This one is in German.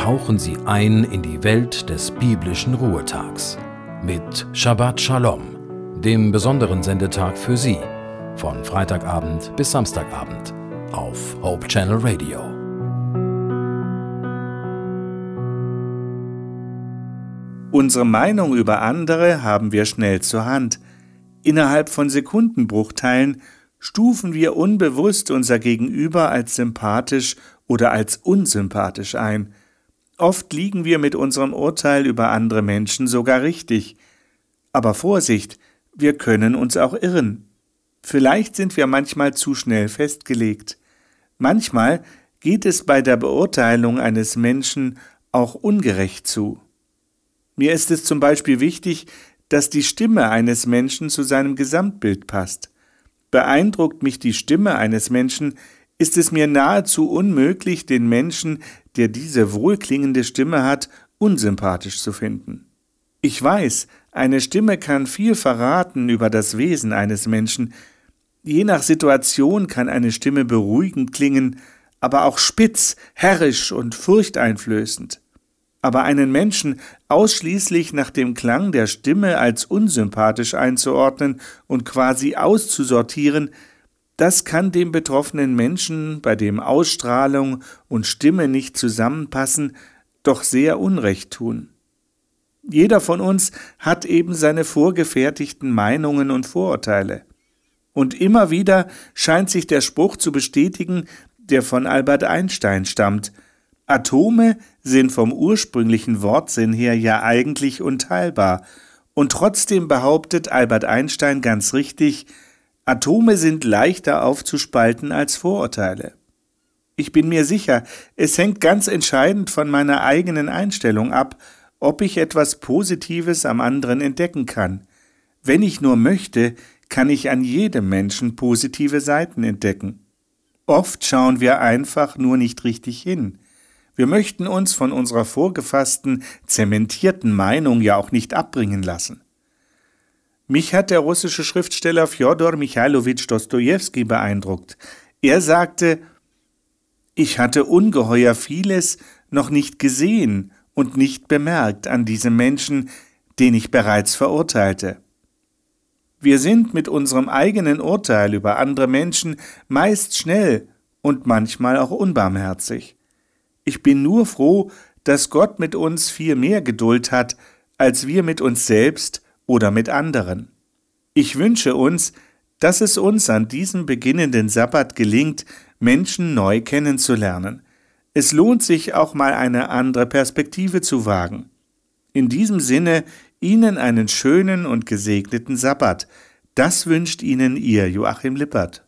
tauchen Sie ein in die Welt des biblischen Ruhetags mit Shabbat Shalom, dem besonderen Sendetag für Sie, von Freitagabend bis Samstagabend auf Hope Channel Radio. Unsere Meinung über andere haben wir schnell zur Hand. Innerhalb von Sekundenbruchteilen stufen wir unbewusst unser Gegenüber als sympathisch oder als unsympathisch ein. Oft liegen wir mit unserem Urteil über andere Menschen sogar richtig. Aber Vorsicht, wir können uns auch irren. Vielleicht sind wir manchmal zu schnell festgelegt. Manchmal geht es bei der Beurteilung eines Menschen auch ungerecht zu. Mir ist es zum Beispiel wichtig, dass die Stimme eines Menschen zu seinem Gesamtbild passt. Beeindruckt mich die Stimme eines Menschen, ist es mir nahezu unmöglich, den Menschen, der diese wohlklingende Stimme hat, unsympathisch zu finden. Ich weiß, eine Stimme kann viel verraten über das Wesen eines Menschen. Je nach Situation kann eine Stimme beruhigend klingen, aber auch spitz, herrisch und furchteinflößend. Aber einen Menschen ausschließlich nach dem Klang der Stimme als unsympathisch einzuordnen und quasi auszusortieren, das kann dem betroffenen Menschen, bei dem Ausstrahlung und Stimme nicht zusammenpassen, doch sehr Unrecht tun. Jeder von uns hat eben seine vorgefertigten Meinungen und Vorurteile. Und immer wieder scheint sich der Spruch zu bestätigen, der von Albert Einstein stammt: Atome sind vom ursprünglichen Wortsinn her ja eigentlich unteilbar. Und trotzdem behauptet Albert Einstein ganz richtig, Atome sind leichter aufzuspalten als Vorurteile. Ich bin mir sicher, es hängt ganz entscheidend von meiner eigenen Einstellung ab, ob ich etwas Positives am anderen entdecken kann. Wenn ich nur möchte, kann ich an jedem Menschen positive Seiten entdecken. Oft schauen wir einfach nur nicht richtig hin. Wir möchten uns von unserer vorgefassten, zementierten Meinung ja auch nicht abbringen lassen. Mich hat der russische Schriftsteller Fjodor Michailowitsch Dostojewski beeindruckt. Er sagte: Ich hatte ungeheuer vieles noch nicht gesehen und nicht bemerkt an diesem Menschen, den ich bereits verurteilte. Wir sind mit unserem eigenen Urteil über andere Menschen meist schnell und manchmal auch unbarmherzig. Ich bin nur froh, dass Gott mit uns viel mehr Geduld hat, als wir mit uns selbst oder mit anderen. Ich wünsche uns, dass es uns an diesem beginnenden Sabbat gelingt, Menschen neu kennenzulernen. Es lohnt sich auch mal eine andere Perspektive zu wagen. In diesem Sinne, Ihnen einen schönen und gesegneten Sabbat. Das wünscht Ihnen Ihr Joachim Lippert.